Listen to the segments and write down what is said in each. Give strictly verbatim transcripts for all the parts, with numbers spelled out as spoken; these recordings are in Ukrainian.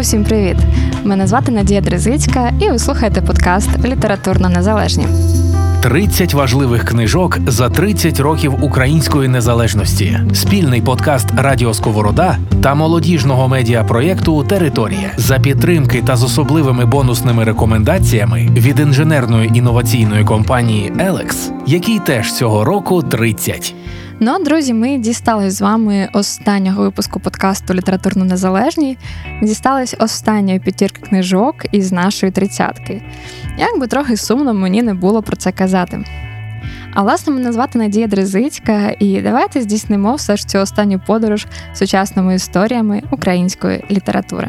Усім привіт! Мене звати Надія Дризицька, і ви слухаєте подкаст «Літературно незалежні». тридцять важливих книжок за тридцять років української незалежності. Спільний подкаст «Радіо Сковорода» та молодіжного медіапроєкту «Територія» за підтримки та з особливими бонусними рекомендаціями від інженерної інноваційної компанії «Елекс», якій теж цього року тридцять. Ну, друзі, ми дістались з вами останнього випуску подкасту «Літературно незалежні». Дістались останньої п'ятірки книжок із нашої тридцятки. Як би трохи сумно мені не було про це казати. А власне, мене звати Надія Дризицька, і давайте здійснимо все ж цю останню подорож сучасними історіями української літератури.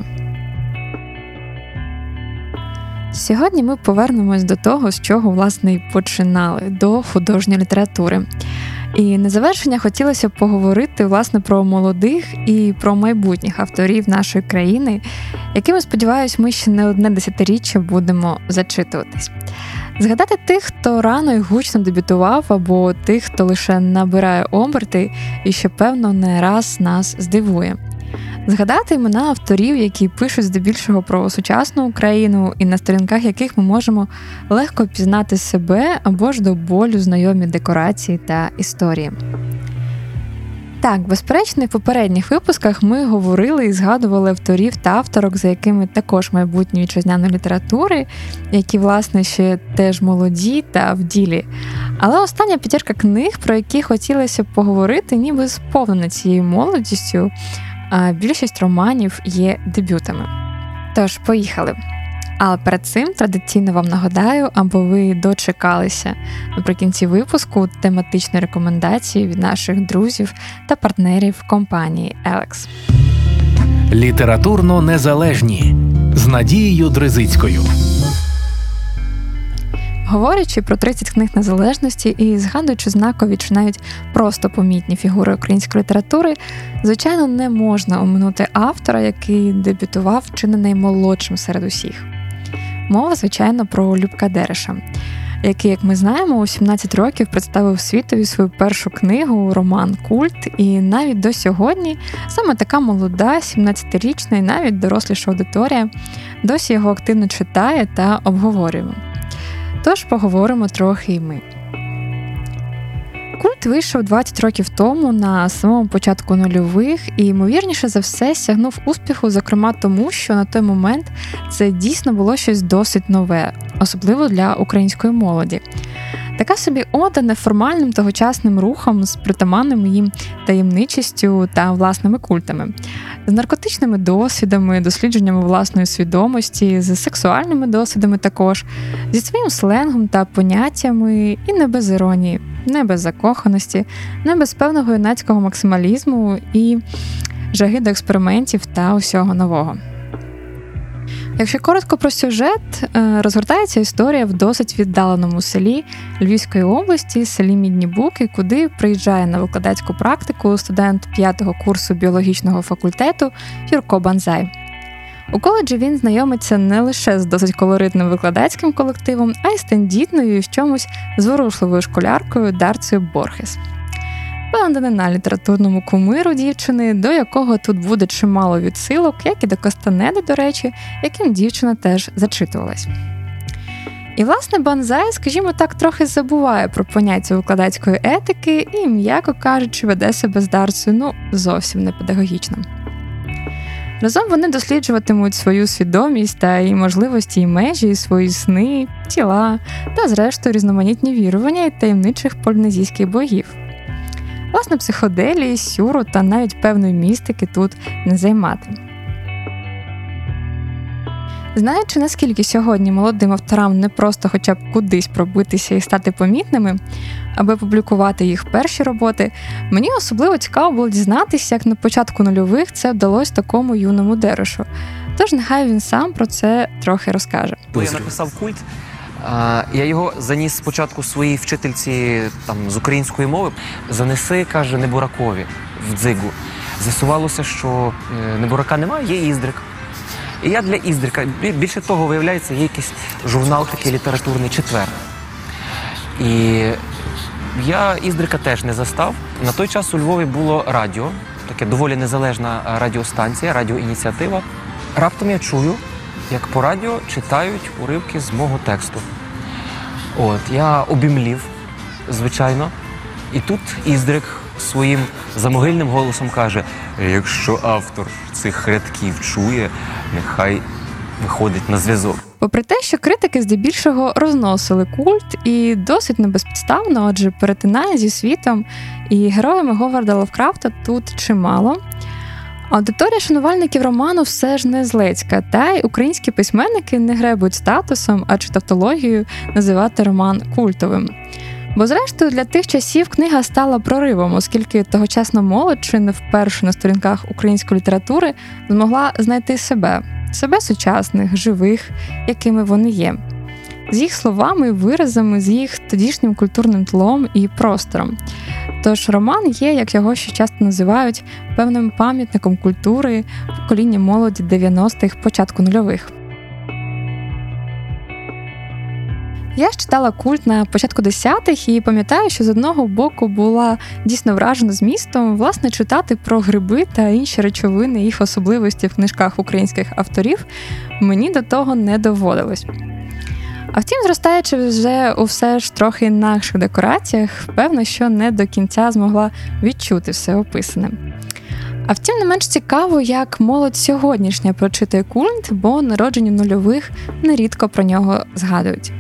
Сьогодні ми повернемось до того, з чого, власне, і починали – до художньої літератури. І на завершення хотілося б поговорити, власне, про молодих і про майбутніх авторів нашої країни, якими, сподіваюсь, ми ще не одне десятиріччя будемо зачитуватись. Згадати тих, хто рано і гучно дебютував, або тих, хто лише набирає оберти і ще, певно, не раз нас здивує. Згадати імена авторів, які пишуть здебільшого про сучасну Україну і на сторінках яких ми можемо легко пізнати себе або ж до болю знайомі декорації та історії. Так, безперечно, в попередніх випусках ми говорили і згадували авторів та авторок, за якими також майбутнє вітчизняної літератури, які, власне, ще теж молоді та в ділі. Але остання п'ятірка книг, про які хотілося б поговорити, ніби сповнена цією молодістю, а більшість романів є дебютами. Тож, поїхали! Але перед цим традиційно вам нагадаю, або ви дочекалися наприкінці випуску тематичної рекомендації від наших друзів та партнерів компанії «Елекс». Літературно незалежні з Надією Дризицькою. Говорячи про тридцять книг незалежності і згадуючи знакові чи навіть просто помітні фігури української літератури, звичайно, не можна оминути автора, який дебютував чи не наймолодшим серед усіх. Мова, звичайно, про Любка Дереша, який, як ми знаємо, у сімнадцять років представив світові свою першу книгу «Роман Культ», і навіть до сьогодні саме така молода, сімнадцятирічна і навіть доросліша аудиторія досі його активно читає та обговорює. Тож поговоримо трохи і ми. Культ вийшов двадцять років тому, на самому початку нульових, і, ймовірніше за все, сягнув успіху, зокрема тому, що на той момент це дійсно було щось досить нове, особливо для української молоді. Така собі ода неформальним тогочасним рухом з притаманними їм таємничістю та власними культами, з наркотичними досвідами, дослідженнями власної свідомості, з сексуальними досвідами також, зі своїм сленгом та поняттями, і не без іронії, не без закоханості, не без певного юнацького максималізму і жаги до експериментів та усього нового. Якщо коротко про сюжет, розгортається історія в досить віддаленому селі Львівської області, селі Мідні Буки, куди приїжджає на викладацьку практику студент п'ятого курсу біологічного факультету Юрко Банзай. У коледжі він знайомиться не лише з досить колоритним викладацьким колективом, а й з тендітною і в чомусь зворушливою школяркою Дарцею Борхес. Блондинка літературному кумиру дівчини, до якого тут буде чимало відсилок, як і до Костанеди, до речі, яким дівчина теж зачитувалась. І, власне, Банзай, скажімо так, трохи забуває про поняття викладацької етики і, м'яко кажучи, веде себе з Дарцею, ну, зовсім не педагогічно. Разом вони досліджуватимуть свою свідомість та її можливості і межі, і свої сни, тіла та, зрештою, різноманітні вірування і таємничих полінезійських богів. Власне, психоделії, сюру та навіть певної містики тут не займати. Знаючи, наскільки сьогодні молодим авторам не просто хоча б кудись пробитися і стати помітними, аби публікувати їх перші роботи, мені особливо цікаво було дізнатися, як на початку нульових це вдалося такому юному Дерешу. Тож нехай він сам про це трохи розкаже. Я написав «Культ». Я його заніс спочатку своїй вчительці там, з української мови. Занеси, каже, Небуракові в дзигу. З'ясувалося, що Небурака немає, є Іздрик. І я для Іздрика. Більше того, виявляється, є якийсь журнал такий літературний «Четвер». І я Іздрика теж не застав. На той час у Львові було радіо, таке доволі незалежна радіостанція, радіоініціатива. раптом я чую, як по радіо читають уривки з мого тексту. От, я обімлів, звичайно, і тут Іздрик своїм замогильним голосом каже: «Якщо автор цих рядків чує, нехай виходить на зв'язок». Попри те, що критики здебільшого розносили культ і досить небезпідставно, адже перетинає зі світом і героями Говарда Лавкрафта тут чимало, аудиторія шанувальників роману все ж не злецька, та й українські письменники не гребуть статусом, а чи тавтологією називати роман культовим. Бо зрештою для тих часів книга стала проривом, оскільки тогочасна молодь чи не вперше на сторінках української літератури змогла знайти себе. Себе сучасних, живих, якими вони є. З їх словами, виразами, з їх тодішнім культурним тлом і простором. Тож роман є, як його ще часто називають, певним пам'ятником культури покоління молоді дев'яностих, початку нульових. Я ж читала культ на початку десятих і пам'ятаю, що з одного боку була дійсно вражена змістом, власне, читати про гриби та інші речовини їх особливості в книжках українських авторів мені до того не доводилось. А втім, зростаючи вже у все ж трохи інакших декораціях, певно, що не до кінця змогла відчути все описане. А втім, не менш цікаво, як молодь сьогоднішня прочитує культ, бо народжені нульових нерідко про нього згадують.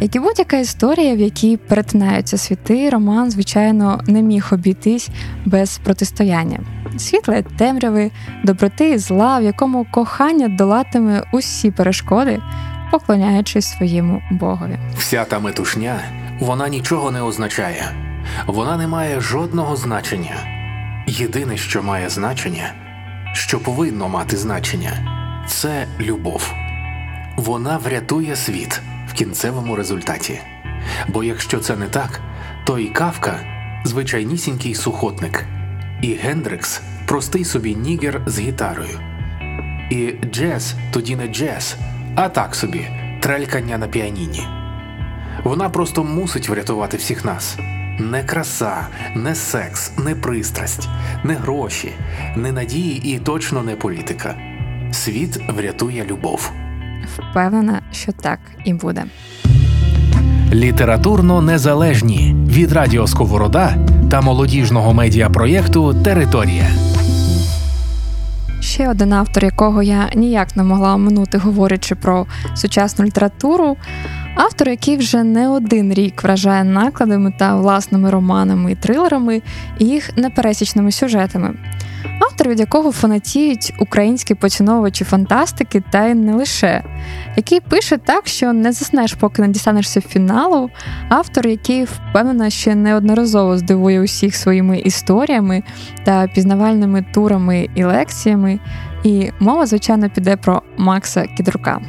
Як і будь-яка історія, в якій перетинаються світи, роман, звичайно, не міг обійтись без протистояння. Світла й темряви, доброти і зла, в якому кохання долатиме усі перешкоди, поклоняючись своєму богові. Вся та метушня, вона нічого не означає. Вона не має жодного значення. Єдине, що має значення, що повинно мати значення – це любов. Вона врятує світ. Кінцевому результаті. Бо якщо це не так, то і Кавка – звичайнісінький сухотник, і Гендрикс – простий собі нігер з гітарою, і джез тоді не джез, а так собі трелькання на піаніні. Вона просто мусить врятувати всіх нас. Не краса, не секс, не пристрасть, не гроші, не надії і точно не політика. Світ врятує любов. Впевнена, що так і буде. Літературно незалежні від Радіо Сковорода та молодіжного медіапроєкту «Територія». Ще один автор, якого я ніяк не могла оминути, говорячи про сучасну літературу, автор, який вже не один рік вражає накладами та власними романами і трилерами і їх непересічними сюжетами. Автор, від якого фанатіють українські поціновувачі фантастики, та й не лише. Який пише так, що не заснеш, поки не дістанешся фіналу. Автор, який, впевнена, ще неодноразово здивує усіх своїми історіями та пізнавальними турами і лекціями. І мова, звичайно, піде про Макса Кідрука.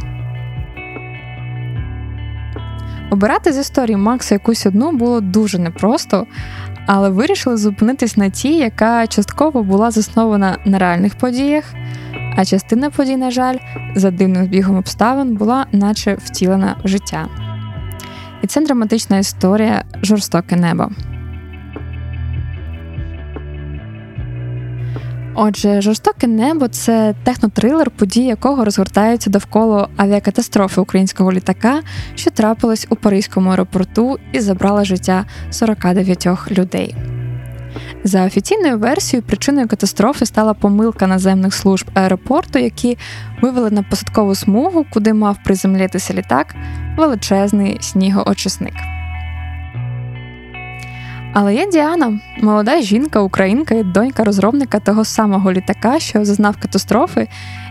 Обирати з історії Макса якусь одну було дуже непросто, але вирішили зупинитись на тій, яка частково була заснована на реальних подіях, а частина подій, на жаль, за дивним збігом обставин була наче втілена в життя. І це драматична історія «Жорстоке небо». Отже, «Жорстоке небо» – це технотрилер, події якого розгортаються довкола авіакатастрофи українського літака, що трапилась у Паризькому аеропорту і забрала життя сорок дев'ять людей. За офіційною версією, причиною катастрофи стала помилка наземних служб аеропорту, які вивели на посадкову смугу, куди мав приземлитися літак, величезний снігоочисник. Але я Діана, молода жінка, українка і донька розробника того самого літака, що зазнав катастрофи,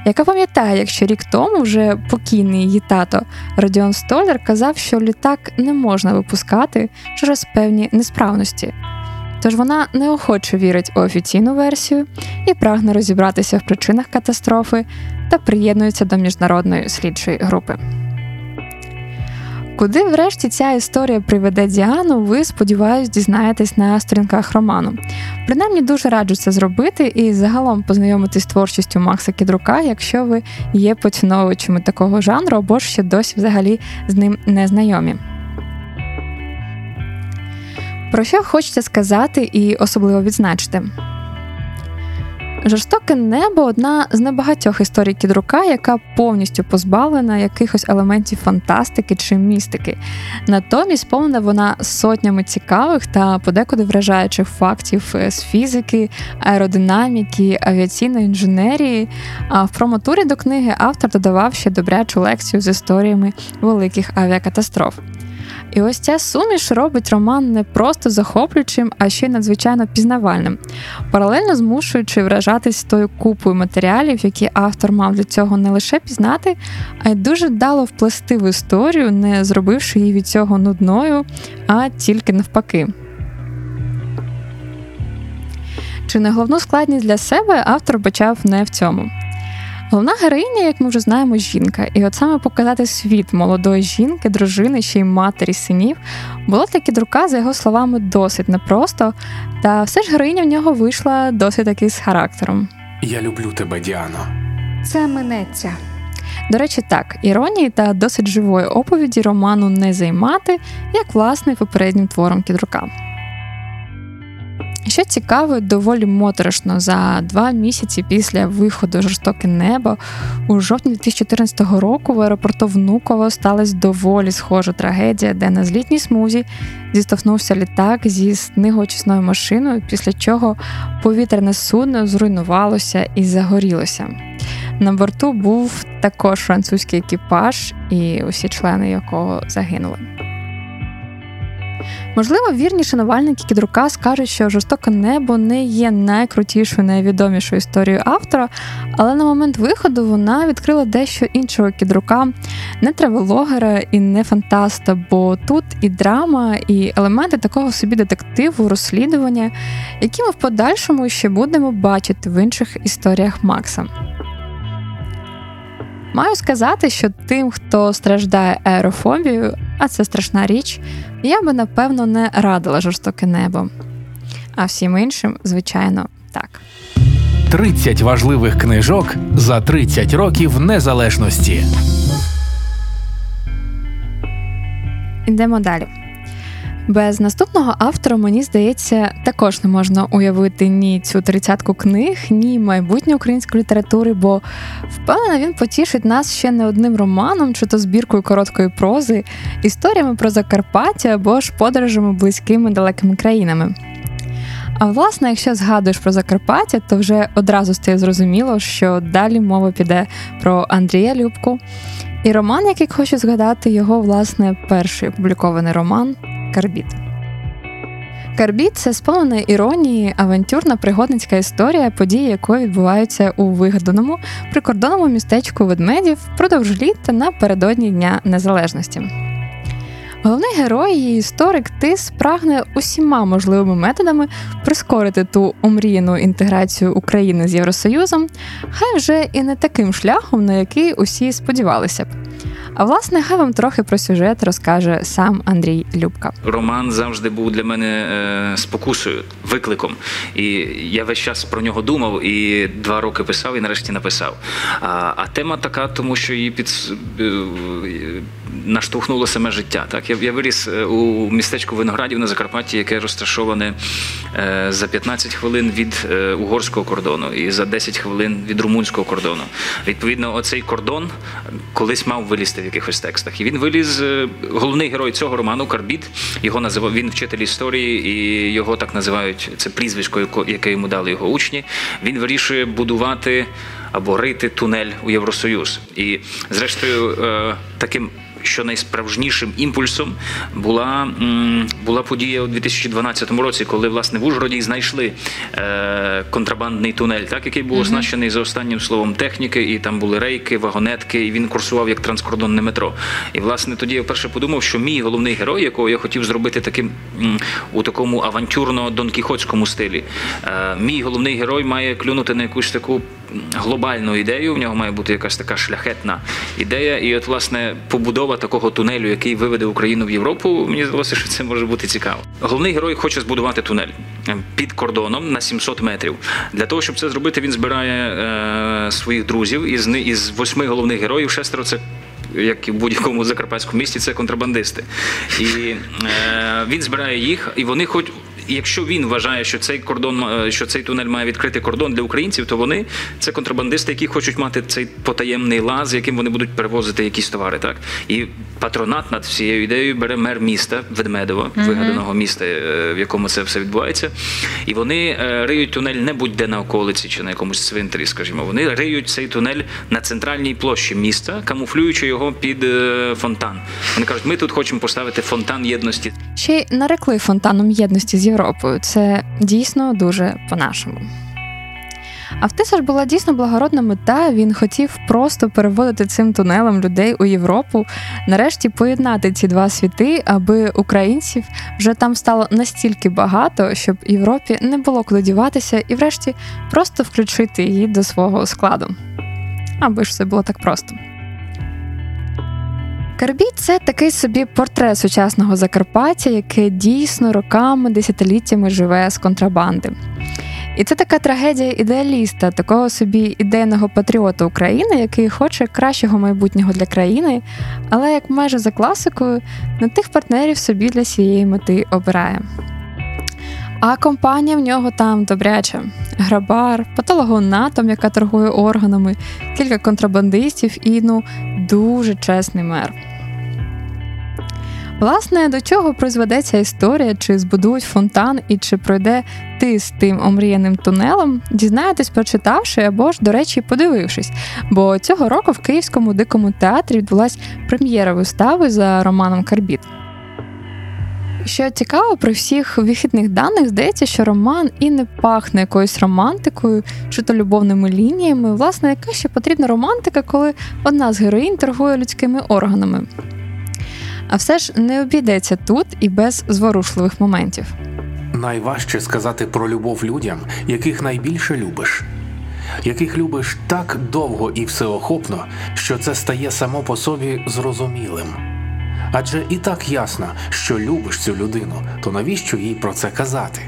яка пам'ятає, як ще рік тому вже покійний її тато Радіон Столер казав, що літак не можна випускати через певні несправності. Тож вона неохоче вірить у офіційну версію і прагне розібратися в причинах катастрофи та приєднується до міжнародної слідчої групи. Куди врешті ця історія приведе Діану, ви, сподіваюсь, дізнаєтесь на сторінках роману. Принаймні, дуже раджу це зробити і загалом познайомитись з творчістю Макса Кідрука, якщо ви є поціновувачами такого жанру або ж ще досі взагалі з ним не знайомі. Про що хочеться сказати і особливо відзначити? Жорстоке небо – одна з небагатьох історій Кідрука, яка повністю позбавлена якихось елементів фантастики чи містики. Натомість сповнена вона сотнями цікавих та подекуди вражаючих фактів з фізики, аеродинаміки, авіаційної інженерії. А в промотурі до книги автор додавав ще добрячу лекцію з історіями великих авіакатастроф. І ось ця суміш робить роман не просто захоплюючим, а ще й надзвичайно пізнавальним, паралельно змушуючи вражатись тою купою матеріалів, які автор мав для цього не лише пізнати, а й дуже вдало вплести в історію, не зробивши її від цього нудною, а тільки навпаки. Чи не головну складність для себе автор бачав не в цьому. Головна героїня, як ми вже знаємо, жінка. І от саме показати світ молодої жінки, дружини, ще й матері, синів, було для Кідрука, за його словами, досить непросто, та все ж героїня в нього вийшла досить таки з характером. Я люблю тебе, Діано. Це минеться. До речі, так, іронії та досить живої оповіді роману не займати, як, власне, попереднім твором Кідрука. Що цікаво, доволі моторошно, за два місяці після виходу «Жорстоке небо» у жовтні дві тисячі чотирнадцятого року в аеропорту Внуково сталася доволі схожа трагедія, де на злітній смузі зіштовхнувся літак зі снігоочисною машиною, після чого повітряне судно зруйнувалося і загорілося. На борту був також французький екіпаж, і усі члени якого загинули. Можливо, вірні шанувальники Кідрука скажуть, що «Жорстоке небо» не є найкрутішою, найвідомішою історією автора, але на момент виходу вона відкрила дещо іншого Кідрука, не травелогера і не фантаста, бо тут і драма, і елементи такого собі детективу, розслідування, які ми в подальшому ще будемо бачити в інших історіях Макса. Маю сказати, що тим, хто страждає аерофобією, а це страшна річ, я би, напевно, не радила «Жорстоке небо». А всім іншим, звичайно, так. тридцять важливих книжок за тридцять років незалежності. Ідемо далі. Без наступного автора, мені здається, також не можна уявити ні цю тридцятку книг, ні майбутнє української літератури, бо, впевнена, він потішить нас ще не одним романом, чи то збіркою короткої прози, історіями про Закарпаття або ж подорожами близькими далекими країнами. А власне, якщо згадуєш про Закарпаття, то вже одразу стає зрозуміло, що далі мова піде про Андрія Любку. І роман, який хочу згадати, його, власне, перший опублікований роман «Карбід». «Карбід» – це сповнена іронії, авантюрна пригодницька історія, події якої відбуваються у вигаданому прикордонному містечку Ведмедів впродовж літа напередодні Дня Незалежності. Головний герой, її історик Тис, прагне усіма можливими методами прискорити ту омріяну інтеграцію України з Євросоюзом, хай вже і не таким шляхом, на який усі сподівалися б. А власне, хай вам трохи про сюжет розкаже сам Андрій Любка. Роман завжди був для мене спокусою, викликом. І я весь час про нього думав, і два роки писав, і нарешті написав. А, а тема така, тому що її під... наштовхнуло саме життя. Так? Я, я виріс у містечку Виноградів на Закарпатті, яке розташоване за п'ятнадцять хвилин від угорського кордону і за десять хвилин від румунського кордону. Відповідно, оцей кордон колись мав вилізти в якихось текстах. І він виліз, головний герой цього роману, Карбід, його називав, він вчитель історії, і його так називають, це прізвисько, яке йому дали його учні. Він вирішує будувати або рити тунель у Євросоюз. І, зрештою, таким що найсправжнішим імпульсом була, була подія у дві тисячі дванадцятому році, коли, власне, в Ужгороді знайшли е, контрабандний тунель, так, який був оснащений за останнім словом техніки, і там були рейки, вагонетки, і він курсував як транскордонне метро. І, власне, тоді я вперше подумав, що мій головний герой, якого я хотів зробити таким у такому авантюрно-донкіхотському стилі, е, мій головний герой має клюнути на якусь таку глобальну ідею, в нього має бути якась така шляхетна ідея, і от, власне, побудова такого тунелю, який виведе Україну в Європу, мені здалося, що це може бути цікаво. Головний герой хоче збудувати тунель під кордоном на сімсот метрів. Для того, щоб це зробити, він збирає е, своїх друзів. Із, із восьми головних героїв шестеро – це, як і в будь-якому закарпатському місті, це контрабандисти. І е, він збирає їх, і вони хоч якщо він вважає, що цей кордон, що цей тунель має відкрити кордон для українців, то вони це контрабандисти, які хочуть мати цей потаємний лаз, яким вони будуть перевозити якісь товари. Так, і патронат над всією ідеєю бере мер міста Ведмедова, mm-hmm. вигаданого міста, в якому це все відбувається. І вони риють тунель не будь-де на околиці чи на якомусь цвинтарі, скажімо. Вони риють цей тунель на центральній площі міста, камуфлюючи його під фонтан. Вони кажуть, ми тут хочемо поставити фонтан єдності. Ще й нарекли фонтаном єдності з Європою. Це дійсно дуже по-нашому. А в Тиса ж була дійсно благородна мета, він хотів просто переводити цим тунелем людей у Європу, нарешті поєднати ці два світи, аби українців вже там стало настільки багато, щоб Європі не було куди діватися і врешті просто включити її до свого складу. Аби ж все було так просто. Карбід – це такий собі портрет сучасного Закарпаття, яке дійсно роками, десятиліттями живе з контрабанди. І це така трагедія ідеаліста, такого собі ідейного патріота України, який хоче кращого майбутнього для країни, але, як майже за класикою, не тих партнерів собі для цієї мети обирає. А компанія в нього там добряча. Грабар, патологоанатом, яка торгує органами, кілька контрабандистів і, ну, дуже чесний мер. Власне, до чого призведе ця історія, чи збудують фонтан і чи пройде Тис тим омріяним тунелем, дізнаєтесь, прочитавши або ж, до речі, подивившись. Бо цього року в Київському дикому театрі відбулась прем'єра вистави за романом «Карбід». Що цікаво, при всіх вихідних даних здається, що роман і не пахне якоюсь романтикою чи то любовними лініями. Власне, яка ще потрібна романтика, коли одна з героїнь торгує людськими органами? А все ж не обійдеться тут і без зворушливих моментів. Найважче сказати про любов людям, яких найбільше любиш. Яких любиш так довго і всеохопно, що це стає само по собі зрозумілим. Адже і так ясно, що любиш цю людину, то навіщо їй про це казати?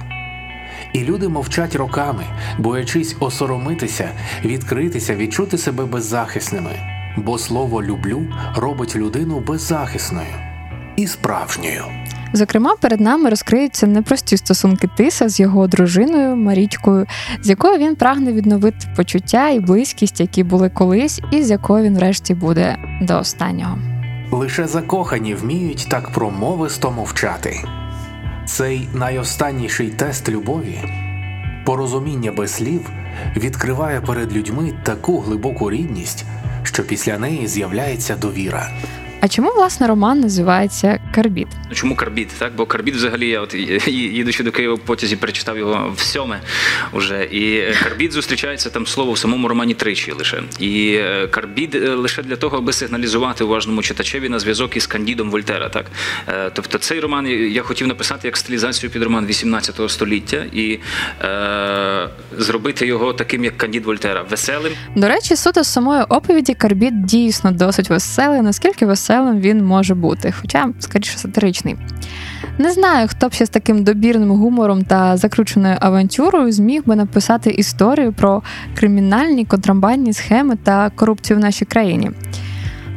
І люди мовчать роками, боячись осоромитися, відкритися, відчути себе беззахисними. Бо слово «люблю» робить людину беззахисною і справжньою. Зокрема, перед нами розкриються непрості стосунки Тиса з його дружиною Марічкою, з якою він прагне відновити почуття і близькість, які були колись, і з якою він врешті буде до останнього. Лише закохані вміють так промовисто мовчати. Цей найостанніший тест любові, порозуміння без слів, відкриває перед людьми таку глибоку рідність, що після неї з'являється довіра. А чому, власне, роман називається «Карбід»? Чому «Карбід»? Так? Бо «Карбід» взагалі, я от їдучи до Києва в потязі, перечитав його всьоме уже. І «Карбід» зустрічається там слово в самому романі тричі лише. І «Карбід» лише для того, аби сигналізувати уважному читачеві на зв'язок із Кандідом Вольтера. Так? Тобто цей роман я хотів написати як стилізацію під роман вісімнадцятого століття і е, зробити його таким, як Кандід Вольтера, веселим. До речі, суто з самої оповіді «Карбід» дійсно досить веселий, наскільки веселий він може бути, хоча, скоріше, сатиричний. Не знаю, хто б ще з таким добірним гумором та закрученою авантюрою зміг би написати історію про кримінальні, контрабандні схеми та корупцію в нашій країні.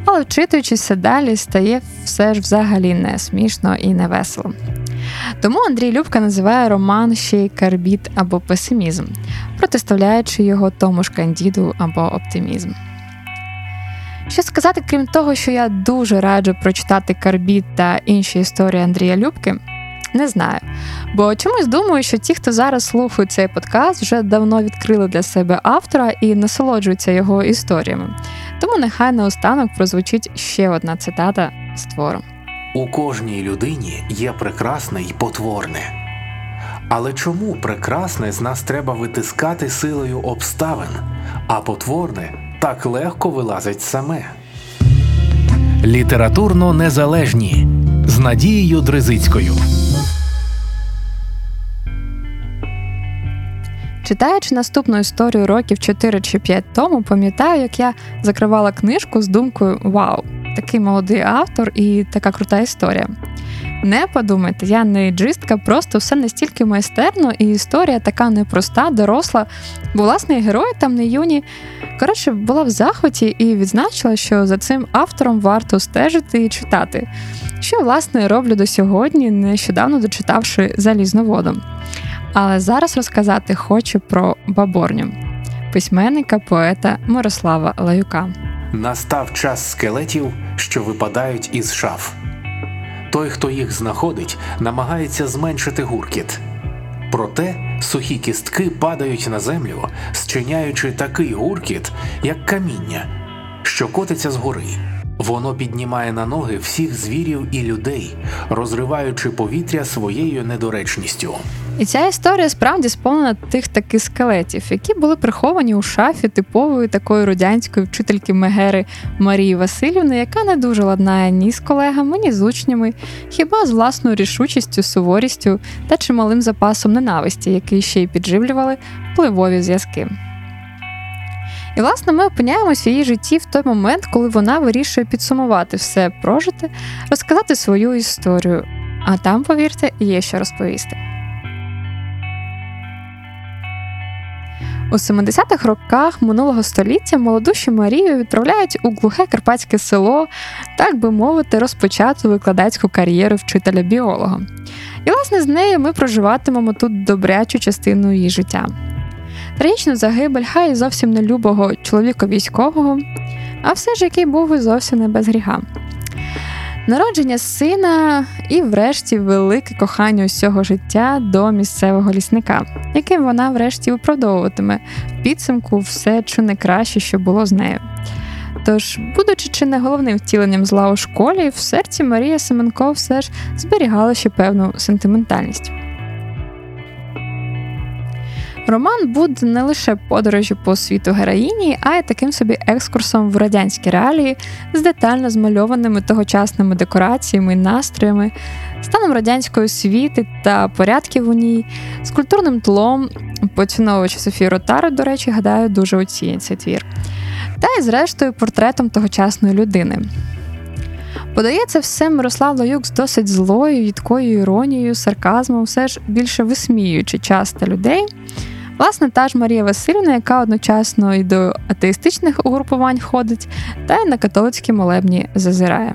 Але вчитуючись все далі, стає все ж взагалі не смішно і не весело. Тому Андрій Любка називає роман ще й «Карбід» або «Песимізм», протиставляючи його тому ж «Кандіду» або «Оптимізм». Що сказати, крім того, що я дуже раджу прочитати «Карбід» та інші історії Андрія Любки, не знаю. Бо чомусь думаю, що ті, хто зараз слухає цей подкаст, вже давно відкрили для себе автора і насолоджуються його історіями. Тому нехай наостанок прозвучить ще одна цитата з твору. У кожній людині є прекрасне і потворне. Але чому прекрасне з нас треба витискати силою обставин, а потворне – так легко вилазить саме. Літературно незалежні з Надією Дризицькою. Читаючи наступну історію років чотири чи п'ять тому, пам'ятаю, як я закривала книжку з думкою «Вау, такий молодий автор і така крута історія». Не подумайте, я не джистка, просто все настільки майстерно, і історія така непроста, доросла, бо власне герої там не юні. Коротше, була в захваті і відзначила, що за цим автором варто стежити і читати. Що, власне, роблю до сьогодні, нещодавно дочитавши «Залізноводом». Але зараз розказати хочу про Баборню, письменника, поета Мирослава Лаюка. Настав час скелетів, що випадають із шаф. Той, хто їх знаходить, намагається зменшити гуркіт. Проте сухі кістки падають на землю, зчиняючи такий гуркіт, як каміння, що котиться згори. Воно піднімає на ноги всіх звірів і людей, розриваючи повітря своєю недоречністю. І ця історія справді сповнена тих таких скелетів, які були приховані у шафі типової такої радянської вчительки Мегери Марії Василівни, яка не дуже ладнає ні з колегами, ні з учнями, хіба з власною рішучістю, суворістю та чималим запасом ненависті, який ще й підживлювали впливові зв'язки. І, власне, ми опиняємось в її житті в той момент, коли вона вирішує підсумувати все прожите, розказати свою історію. А там, повірте, є що розповісти. У семидесятих роках минулого століття молодущу Марію відправляють у глухе карпатське село, так би мовити, розпочату викладацьку кар'єру вчителя-біолога. І, власне, з нею ми проживатимемо тут добрячу частину її життя. Трагічну загибель, хай зовсім нелюбого чоловіка військового, а все ж який був і зовсім не без гріха. Народження сина і, врешті, велике кохання усього життя до місцевого лісника, яким вона, врешті, виправдовуватиме в підсумку все чи не краще, що було з нею. Тож, будучи чи не головним втіленням зла у школі, в серці Марія Семенко все ж зберігала ще певну сентиментальність. Роман буде не лише подорожі по світу героїні, а й таким собі екскурсом в радянські реалії з детально змальованими тогочасними декораціями, настроями, станом радянської освіти та порядків у ній, з культурним тлом, поціновувачі Софії Ротару, до речі, гадаю, дуже оцінює цей твір, та й зрештою портретом тогочасної людини. Подається все Мирослав Лаюк з досить злою, їдкою іронією, сарказмом, все ж більше висміюючи час та людей. Власне, та ж Марія Васильівна, яка одночасно і до атеїстичних угрупувань ходить, та й на католицькі молебні зазирає.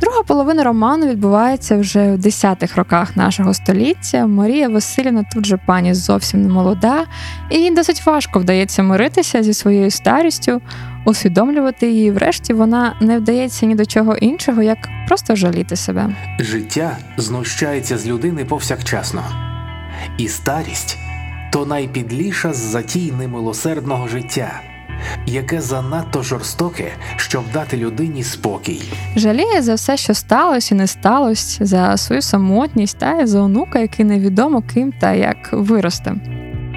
Друга половина роману відбувається вже у десятих роках нашого століття. Марія Василівна тут же пані зовсім не молода, і їй досить важко вдається миритися зі своєю старістю, усвідомлювати її. Врешті вона не вдається ні до чого іншого, як просто жаліти себе. Життя знущається з людини повсякчасно. І старість – то найпідліша з затій немилосердного життя, яке занадто жорстоке, щоб дати людині спокій. Жаліє за все, що сталося і не сталося, за свою самотність та й за онука, який невідомо ким та як виросте.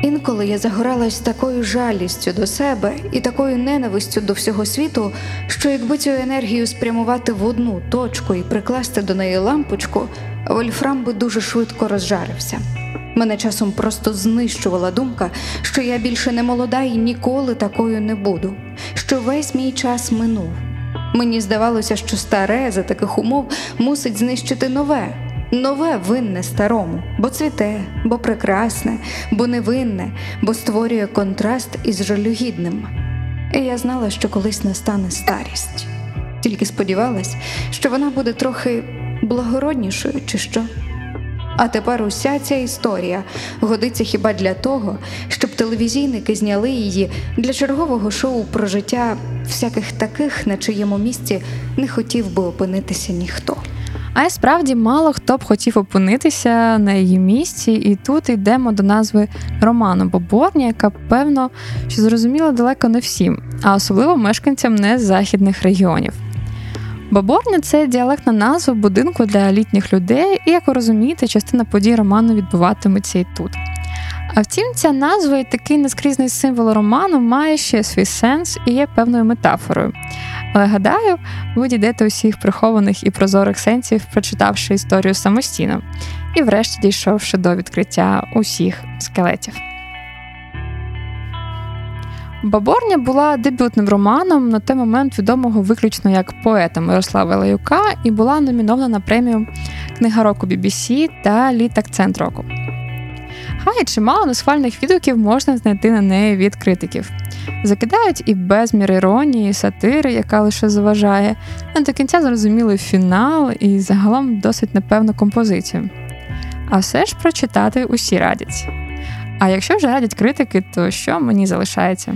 Інколи я загоралась такою жалістю до себе і такою ненавистю до всього світу, що якби цю енергію спрямувати в одну точку і прикласти до неї лампочку, вольфрам би дуже швидко розжарився. Мене часом просто знищувала думка, що я більше не молода і ніколи такою не буду, що весь мій час минув. Мені здавалося, що старе за таких умов мусить знищити нове. Нове винне старому, бо цвіте, бо прекрасне, бо невинне, бо створює контраст із жалюгідним. І я знала, що колись настане старість. Тільки сподівалась, що вона буде трохи благороднішою чи що. А тепер уся ця історія годиться хіба для того, щоб телевізійники зняли її для чергового шоу про життя всяких таких, на чиєму місці не хотів би опинитися ніхто. А й справді мало хто б хотів опинитися на її місці, і тут йдемо до назви роману Боборня, яка, певно, що зрозуміла далеко не всім, а особливо мешканцям незахідних регіонів. Боборня – це діалектна назва будинку для літніх людей, і, як ви розумієте, частина подій роману відбуватиметься і тут. А втім, ця назва і такий наскрізний символ роману має ще свій сенс і є певною метафорою. Але, гадаю, ви дійдете усіх прихованих і прозорих сенсів, прочитавши історію самостійно, і врешті дійшовши до відкриття усіх скелетів. Баборня була дебютним романом на той момент відомого виключно як поета Мирослава Лаюка і була номінована на премію «Книга року бі бі сі» та «Літ-акцент року». Хай чимало несхвальних відгуків можна знайти на неї від критиків. Закидають і безмір іронії, і сатири, яка лише заважає, не до кінця зрозумілий фінал і загалом досить непевну композицію. А все ж прочитати усі радять. А якщо вже радять критики, то що мені залишається?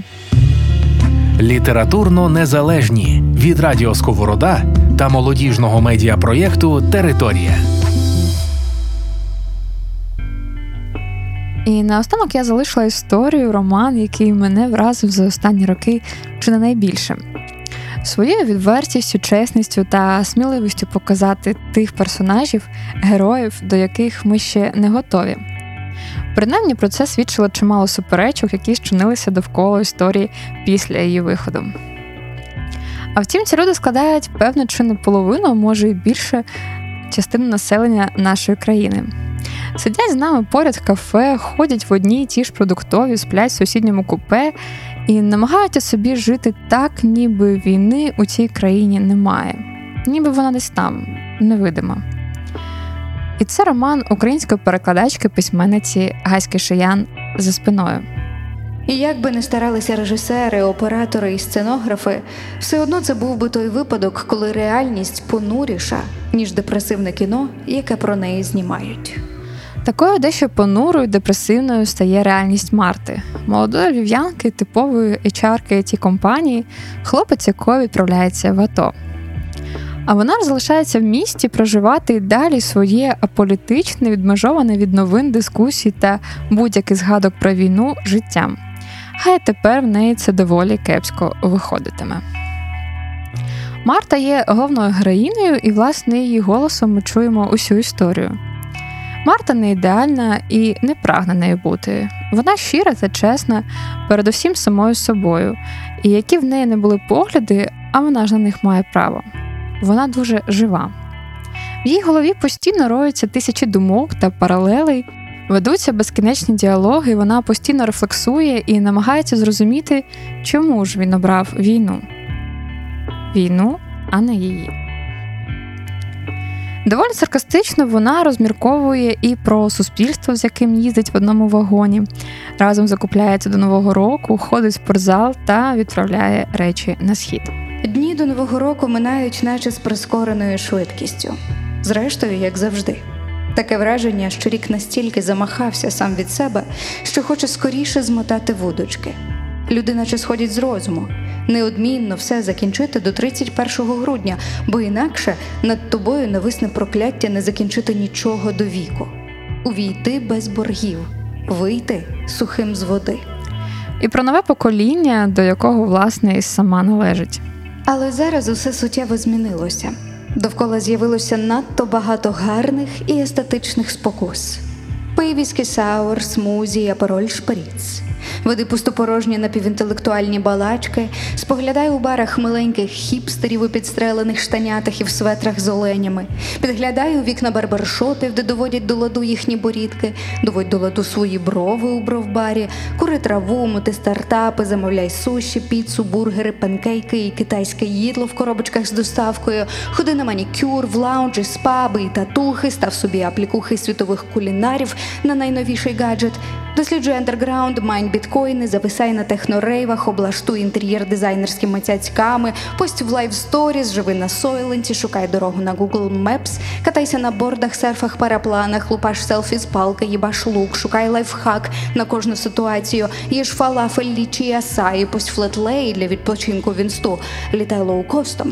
Літературно незалежні від Радіо Сковорода та молодіжного медіапроєкту «Територія». І наостанок я залишила історію, роман, який мене вразив за останні роки чи не найбільше. Своєю відвертістю, чесністю та сміливістю показати тих персонажів, героїв, до яких ми ще не готові. Принаймні про це свідчило чимало суперечок, які щинилися довкола історії після її виходу. А втім, ці люди складають певно чи не половину, може і більше, частину населення нашої країни. Сидять з нами поряд в кафе, ходять в одній і ті ж продуктові, сплять в сусідньому купе і намагаються собі жити так, ніби війни у цій країні немає. Ніби вона десь там, невидима. І це роман української перекладачки-письменниці Гаськи Шиян «За спиною». І як би не старалися режисери, оператори і сценографи, все одно це був би той випадок, коли реальність понуріша, ніж депресивне кіно, яке про неї знімають. Такою дещо понурою, депресивною стає реальність Марти, молодої львів'янки, типової ейч ар-ки ай ті-компанії, хлопець якої відправляється в АТО. А вона ж залишається в місті проживати і далі своє аполітичне, відмежоване від новин, дискусій та будь-яких згадок про війну життям. Хай тепер в неї це доволі кепсько виходитиме. Марта є головною героїнею і, власне, її голосом ми чуємо усю історію. Марта не ідеальна і не прагне нею бути. Вона щира та чесна, передусім самою собою. І які в неї не були погляди, а вона ж на них має право. Вона дуже жива. В її голові постійно роються тисячі думок та паралелей, ведуться безкінечні діалоги, вона постійно рефлексує і намагається зрозуміти, чому ж він обрав війну. Війну, а не її. Доволі саркастично вона розмірковує і про суспільство, з яким їздить в одному вагоні, разом закупляється до Нового року, ходить в спортзал та відправляє речі на схід. Дні до Нового року минають наче з прискореною швидкістю. Зрештою, як завжди. Таке враження, що рік настільки замахався сам від себе, що хоче скоріше змотати вудочки. Люди наче сходять з розуму. Неодмінно все закінчити до тридцять першого грудня, бо інакше над тобою нависне прокляття не закінчити нічого до віку. Увійти без боргів, вийти сухим з води. І про нове покоління, до якого, власне, і сама належить. Але зараз усе суттєво змінилося. Довкола з'явилося надто багато гарних і естетичних спокус. Пивіський саур, смузі, апероль, шприц. Веди пустопорожні напівінтелектуальні балачки, споглядай у барах миленьких хіпстерів у підстрелених штанятах і в светрах з оленями, підглядай у вікна барбершопів, де доводять до ладу їхні борідки, доводь до ладу свої брови у бровбарі, кури траву, мити стартапи, замовляй суші, піцу, бургери, панкейки і китайське їдло в коробочках з доставкою, ходи на манікюр, в лаунджі, спаби і татухи, став собі аплікухи світових кулінарів на найновіший гаджет, досліджуй андерграунд, майн біткоїни, зависай на технорейвах, облаштуй інтер'єр дизайнерськими цяцьками, пость в лайвсторіс, живи на Сойленті, шукай дорогу на Google Maps, катайся на бордах, серфах, парапланах, лупаш селфі з палки, їбаш лук, шукай лайфхак на кожну ситуацію, їж фалафель, лічі асаї, пость флетлей для відпочинку в інсту, літай лоукостом.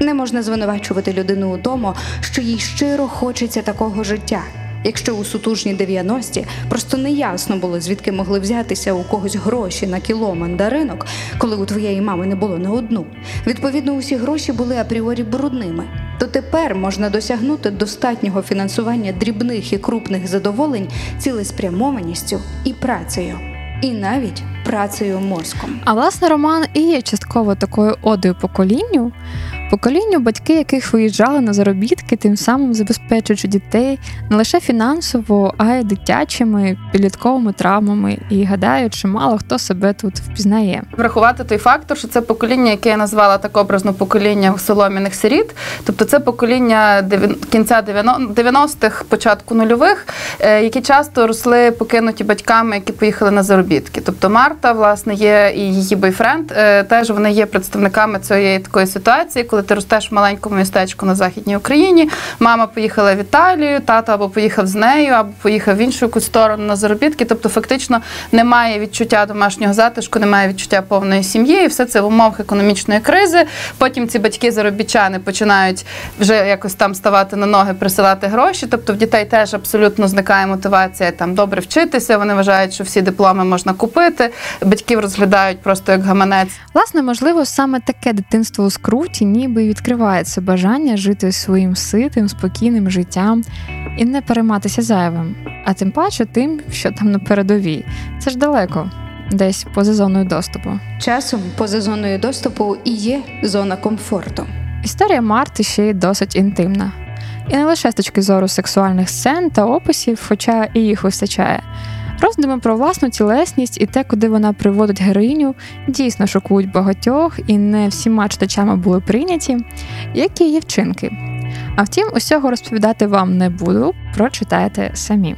Не можна звинувачувати людину у тому, що їй щиро хочеться такого життя. Якщо у сутужні дев'яності просто неясно було, звідки могли взятися у когось гроші на кіло мандаринок, коли у твоєї мами не було на одну, відповідно, усі гроші були апріорі брудними, то тепер можна досягнути достатнього фінансування дрібних і крупних задоволень цілеспрямованістю і працею. І навіть працею мозком. А власне, роман і є частково такою одою поколінню, Поколінню, батьки яких виїжджали на заробітки, тим самим забезпечуючи дітей не лише фінансово, а й дитячими, підлітковими травмами. І, гадаю, чимало хто себе тут впізнає. Врахувати той фактор, що це покоління, яке я назвала так образно покоління солом'яних сиріт, тобто це покоління кінця дев'яностих, початку нульових, які часто росли покинуті батьками, які поїхали на заробітки. Тобто Марта, власне, є і її бойфренд, теж вони є представниками цієї такої ситуації, коли ти ростеш в маленькому містечку на Західній Україні, мама поїхала в Італію, тато або поїхав з нею, або поїхав в іншу якусь сторону на заробітки. Тобто фактично немає відчуття домашнього затишку, немає відчуття повної сім'ї, і все це в умовах економічної кризи. Потім ці батьки-заробітчани починають вже якось там ставати на ноги, присилати гроші, тобто в дітей теж абсолютно зникає мотивація там добре вчитися, вони вважають, що всі дипломи можна купити, батьків розглядають просто як гаманець. Власне, можливо, саме таке дитинство у скруті ніби відкривається бажання жити своїм ситим, спокійним життям і не перейматися зайвим, а тим паче тим, що там на передовій. Це ж далеко, десь поза зоною доступу. Часом поза зоною доступу і є зона комфорту. Історія Марти ще й досить інтимна. І не лише з точки зору сексуальних сцен та описів, хоча і їх вистачає. Роздуми про власну тілесність і те, куди вона приводить героїню, дійсно шокують багатьох і не всіма читачами були прийняті, як і її вчинки. А втім, усього розповідати вам не буду, прочитайте самі.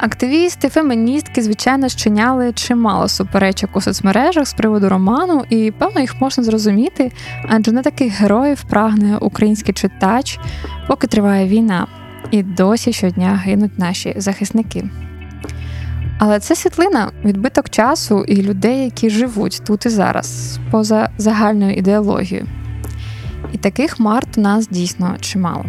Активісти, феміністки, звичайно, щиняли чимало суперечок у соцмережах з приводу роману, і, певно, їх можна зрозуміти, адже не таких героїв прагне український читач, поки триває війна. І досі щодня гинуть наші захисники. Але це світлина, відбиток часу і людей, які живуть тут і зараз, поза загальною ідеологією. І таких Март у нас дійсно чимало.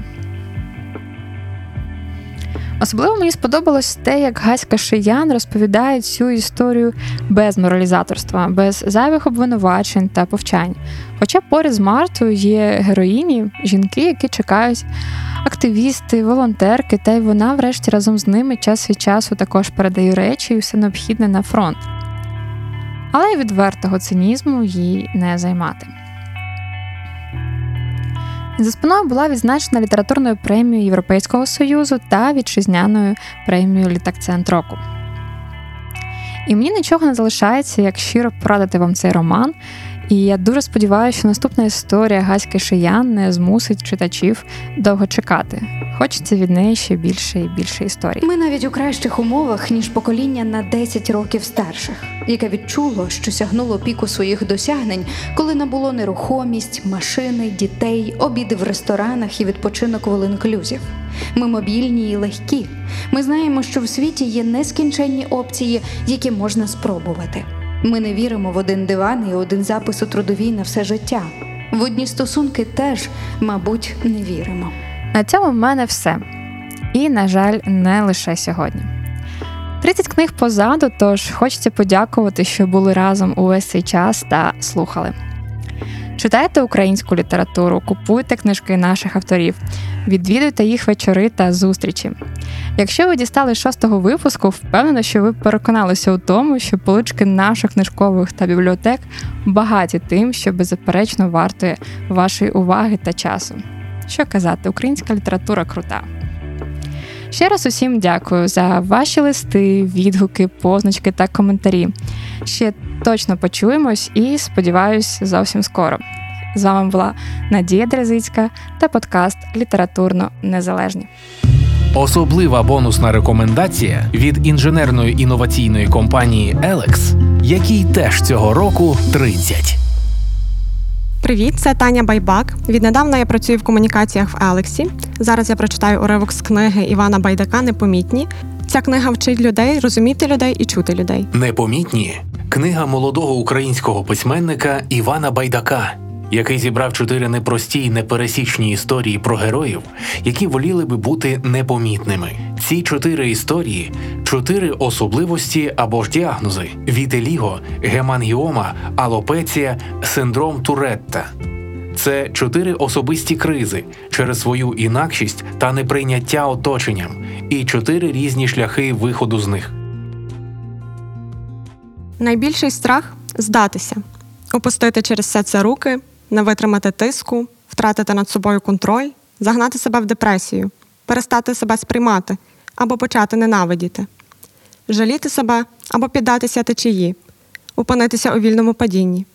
Особливо мені сподобалось те, як Гаська Шиян розповідає цю історію без моралізаторства, без зайвих обвинувачень та повчань. Хоча поряд з Мартою є героїні, жінки, які чекають, активісти, волонтерки, та й вона врешті разом з ними час від часу також передає речі і все необхідне на фронт. Але й відвертого цинізму їй не займати. «За спиною» була відзначена літературною премією Європейського Союзу та вітчизняною премією «Літакцент року». І мені нічого не залишається, як щиро порадити вам цей роман, і я дуже сподіваюся, що наступна історія Гаськи Шиян не змусить читачів довго чекати. Хочеться від неї ще більше і більше історій. Ми навіть у кращих умовах, ніж покоління на десять років старших, яке відчуло, що сягнуло піку своїх досягнень, коли набуло нерухомість, машини, дітей, обіди в ресторанах і відпочинок в all-inclusive. Ми мобільні і легкі. Ми знаємо, що в світі є нескінченні опції, які можна спробувати. Ми не віримо в один диван і один запис у трудовій на все життя. В одні стосунки теж, мабуть, не віримо. На цьому в мене все. І, на жаль, не лише сьогодні. тридцять книг позаду, тож хочеться подякувати, що були разом увесь цей час та слухали. Читайте українську літературу, купуйте книжки наших авторів, відвідуйте їх вечори та зустрічі. Якщо ви дістали шостого випуску, впевнено, що ви переконалися у тому, що полички наших книжкових та бібліотек багаті тим, що беззаперечно вартує вашої уваги та часу. Що казати, українська література крута. Ще раз усім дякую за ваші листи, відгуки, позначки та коментарі. Ще точно почуємось і, сподіваюсь, зовсім скоро. З вами була Надія Дризицька та подкаст «Літературно незалежні». Особлива бонусна рекомендація від інженерної інноваційної компанії «Елекс», якій теж цього року тридцять. Привіт, це Таня Байбак. Віднедавна я працюю в комунікаціях в «Елексі». Зараз я прочитаю уривок з книги Івана Байдака «Непомітні». Ця книга вчить людей розуміти людей і чути людей. «Непомітні» – книга молодого українського письменника Івана Байдака, який зібрав чотири непрості й непересічні історії про героїв, які воліли би бути непомітними. Ці чотири історії – чотири особливості або ж діагнози – вітеліго, гемангіома, алопеція, синдром Туретта. Це чотири особисті кризи через свою інакшість та неприйняття оточенням і чотири різні шляхи виходу з них. Найбільший страх – здатися. Опустити через все це руки, не витримати тиску, втратити над собою контроль, загнати себе в депресію, перестати себе сприймати або почати ненавидіти, жаліти себе або піддатися течії, опинитися у вільному падінні.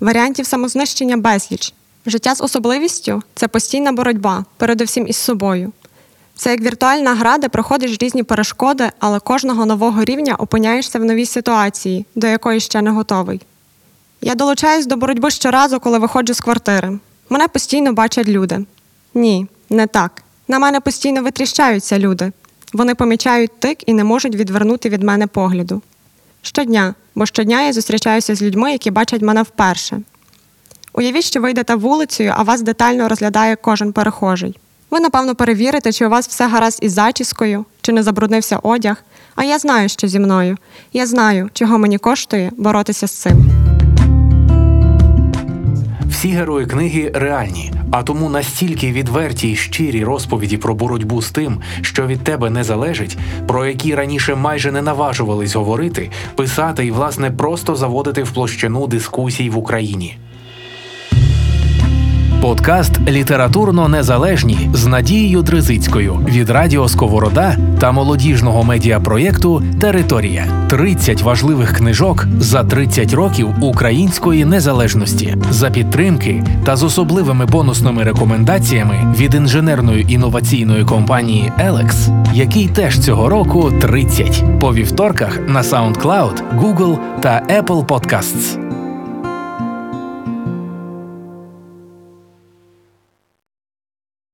Варіантів самознищення безліч. Життя з особливістю – це постійна боротьба, передусім із собою. Це як віртуальна гра, де проходиш різні перешкоди, але кожного нового рівня опиняєшся в новій ситуації, до якої ще не готовий. Я долучаюсь до боротьби щоразу, коли виходжу з квартири. Мене постійно бачать люди. Ні, не так. На мене постійно витріщаються люди. Вони помічають тик і не можуть відвернути від мене погляду. Щодня, бо щодня я зустрічаюся з людьми, які бачать мене вперше. Уявіть, що ви йдете вулицею, а вас детально розглядає кожен перехожий. Ви, напевно, перевірите, чи у вас все гаразд із зачіскою, чи не забруднився одяг. А я знаю, що зі мною. Я знаю, чого мені коштує боротися з цим. Всі герої книги реальні, а тому настільки відверті й щирі розповіді про боротьбу з тим, що від тебе не залежить, про які раніше майже не наважувались говорити, писати і, власне, просто заводити в площину дискусій в Україні. Подкаст «Літературно незалежні» з Надією Дризицькою від Радіо Сковорода та молодіжного медіапроєкту «Територія». тридцять важливих книжок за тридцять років української незалежності. За підтримки та з особливими бонусними рекомендаціями від інженерної інноваційної компанії «Елекс», який теж цього року тридцять. По вівторках на SoundCloud, Google та Apple Podcasts.